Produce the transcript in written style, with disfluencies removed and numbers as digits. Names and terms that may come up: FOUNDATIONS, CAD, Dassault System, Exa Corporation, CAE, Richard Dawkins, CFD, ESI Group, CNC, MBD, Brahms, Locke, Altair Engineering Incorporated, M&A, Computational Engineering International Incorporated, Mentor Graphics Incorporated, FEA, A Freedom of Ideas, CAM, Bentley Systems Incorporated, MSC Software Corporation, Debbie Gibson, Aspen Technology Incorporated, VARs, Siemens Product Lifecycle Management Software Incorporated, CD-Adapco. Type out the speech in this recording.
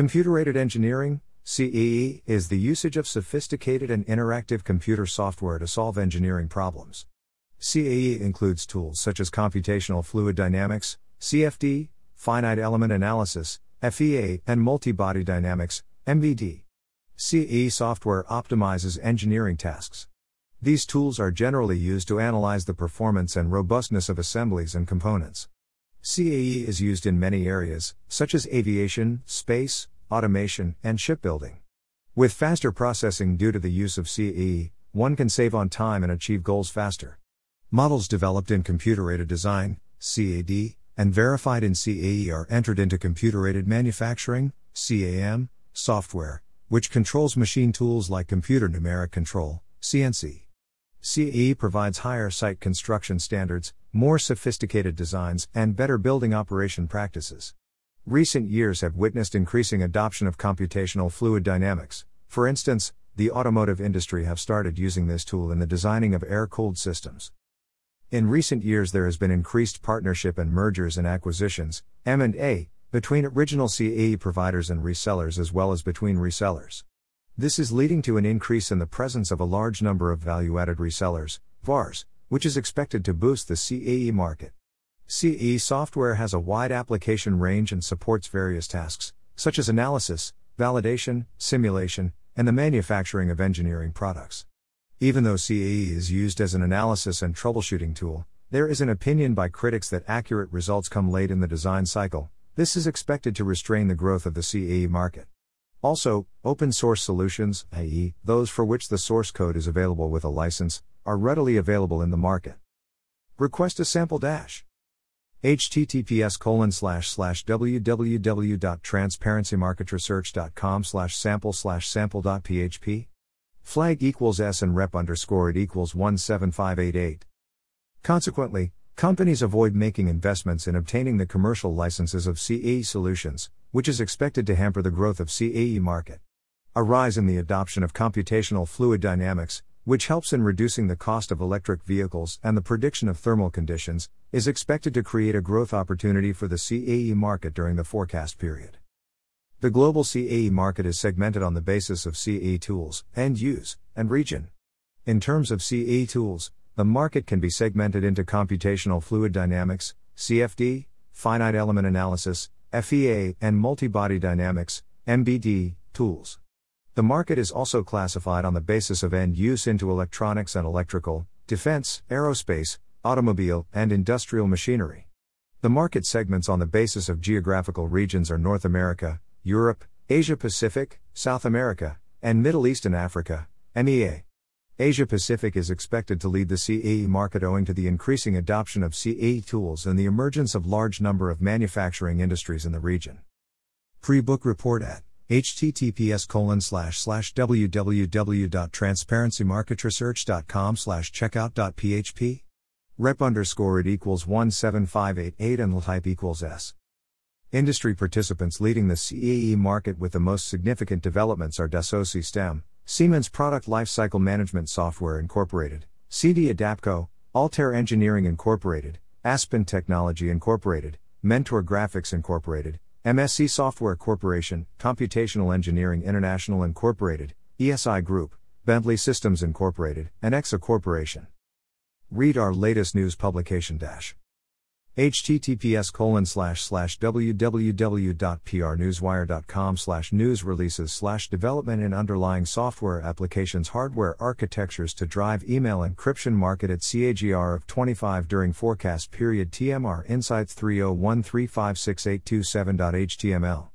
Computer-aided engineering, CAE, is the usage of sophisticated and interactive computer software to solve engineering problems. CAE includes tools such as computational fluid dynamics, CFD, finite element analysis, FEA, and multi-body dynamics, MBD. CAE software optimizes engineering tasks. These tools are generally used to analyze the performance and robustness of assemblies and components. CAE is used in many areas, such as aviation, space, automation, and shipbuilding. With faster processing due to the use of CAE, one can save on time and achieve goals faster. Models developed in computer-aided design, CAD, and verified in CAE are entered into computer-aided manufacturing, CAM, software, which controls machine tools like computer numeric control, CNC. CAE provides higher site construction standards, more sophisticated designs, and better building operation practices. Recent years have witnessed increasing adoption of computational fluid dynamics. For instance, the automotive industry have started using this tool in the designing of air-cooled systems. In recent years there has been increased partnership and mergers and acquisitions, M&A, between original CAE providers and resellers as well as between resellers. This is leading to an increase in the presence of a large number of value-added resellers, VARs, which is expected to boost the CAE market. CAE software has a wide application range and supports various tasks, such as analysis, validation, simulation, and the manufacturing of engineering products. Even though CAE is used as an analysis and troubleshooting tool, there is an opinion by critics that accurate results come late in the design cycle. This is expected to restrain the growth of the CAE market. Also, open-source solutions, i.e., those for which the source code is available with a license, are readily available in the market. Request a sample dash. https://www.transparencymarketresearch.com/sample/sample.php flag = s and rep_it = 17588. Consequently, companies avoid making investments in obtaining the commercial licenses of CAE solutions, which is expected to hamper the growth of CAE market. A rise in the adoption of computational fluid dynamics, which helps in reducing the cost of electric vehicles and the prediction of thermal conditions, is expected to create a growth opportunity for the CAE market during the forecast period. The global CAE market is segmented on the basis of CAE tools, end use, and region. In terms of CAE tools, the market can be segmented into computational fluid dynamics, CFD, finite element analysis, FEA, and multi-body dynamics, MBD, tools. The market is also classified on the basis of end use into electronics and electrical, defense, aerospace, automobile, and industrial machinery. The market segments on the basis of geographical regions are North America, Europe, Asia Pacific, South America, and Middle East and Africa, MEA. Asia Pacific is expected to lead the CAE market owing to the increasing adoption of CAE tools and the emergence of large number of manufacturing industries in the region. Pre-book report at https://www.transparencymarketresearch.com/checkout.php rep_it = 17588 and type = s. Industry participants leading the CAE market with the most significant developments are Dassault System, Siemens Product Lifecycle Management Software Incorporated, CD-Adapco, Altair Engineering Incorporated, Aspen Technology Incorporated, Mentor Graphics Incorporated, MSC Software Corporation, Computational Engineering International Incorporated, ESI Group, Bentley Systems Incorporated, and Exa Corporation. Read our latest news publication dash. https://www.prnewswire.com/news-releases/development in underlying software applications hardware architectures to drive email encryption market at CAGR of 25 during forecast period TMR Insights 30135682.7.html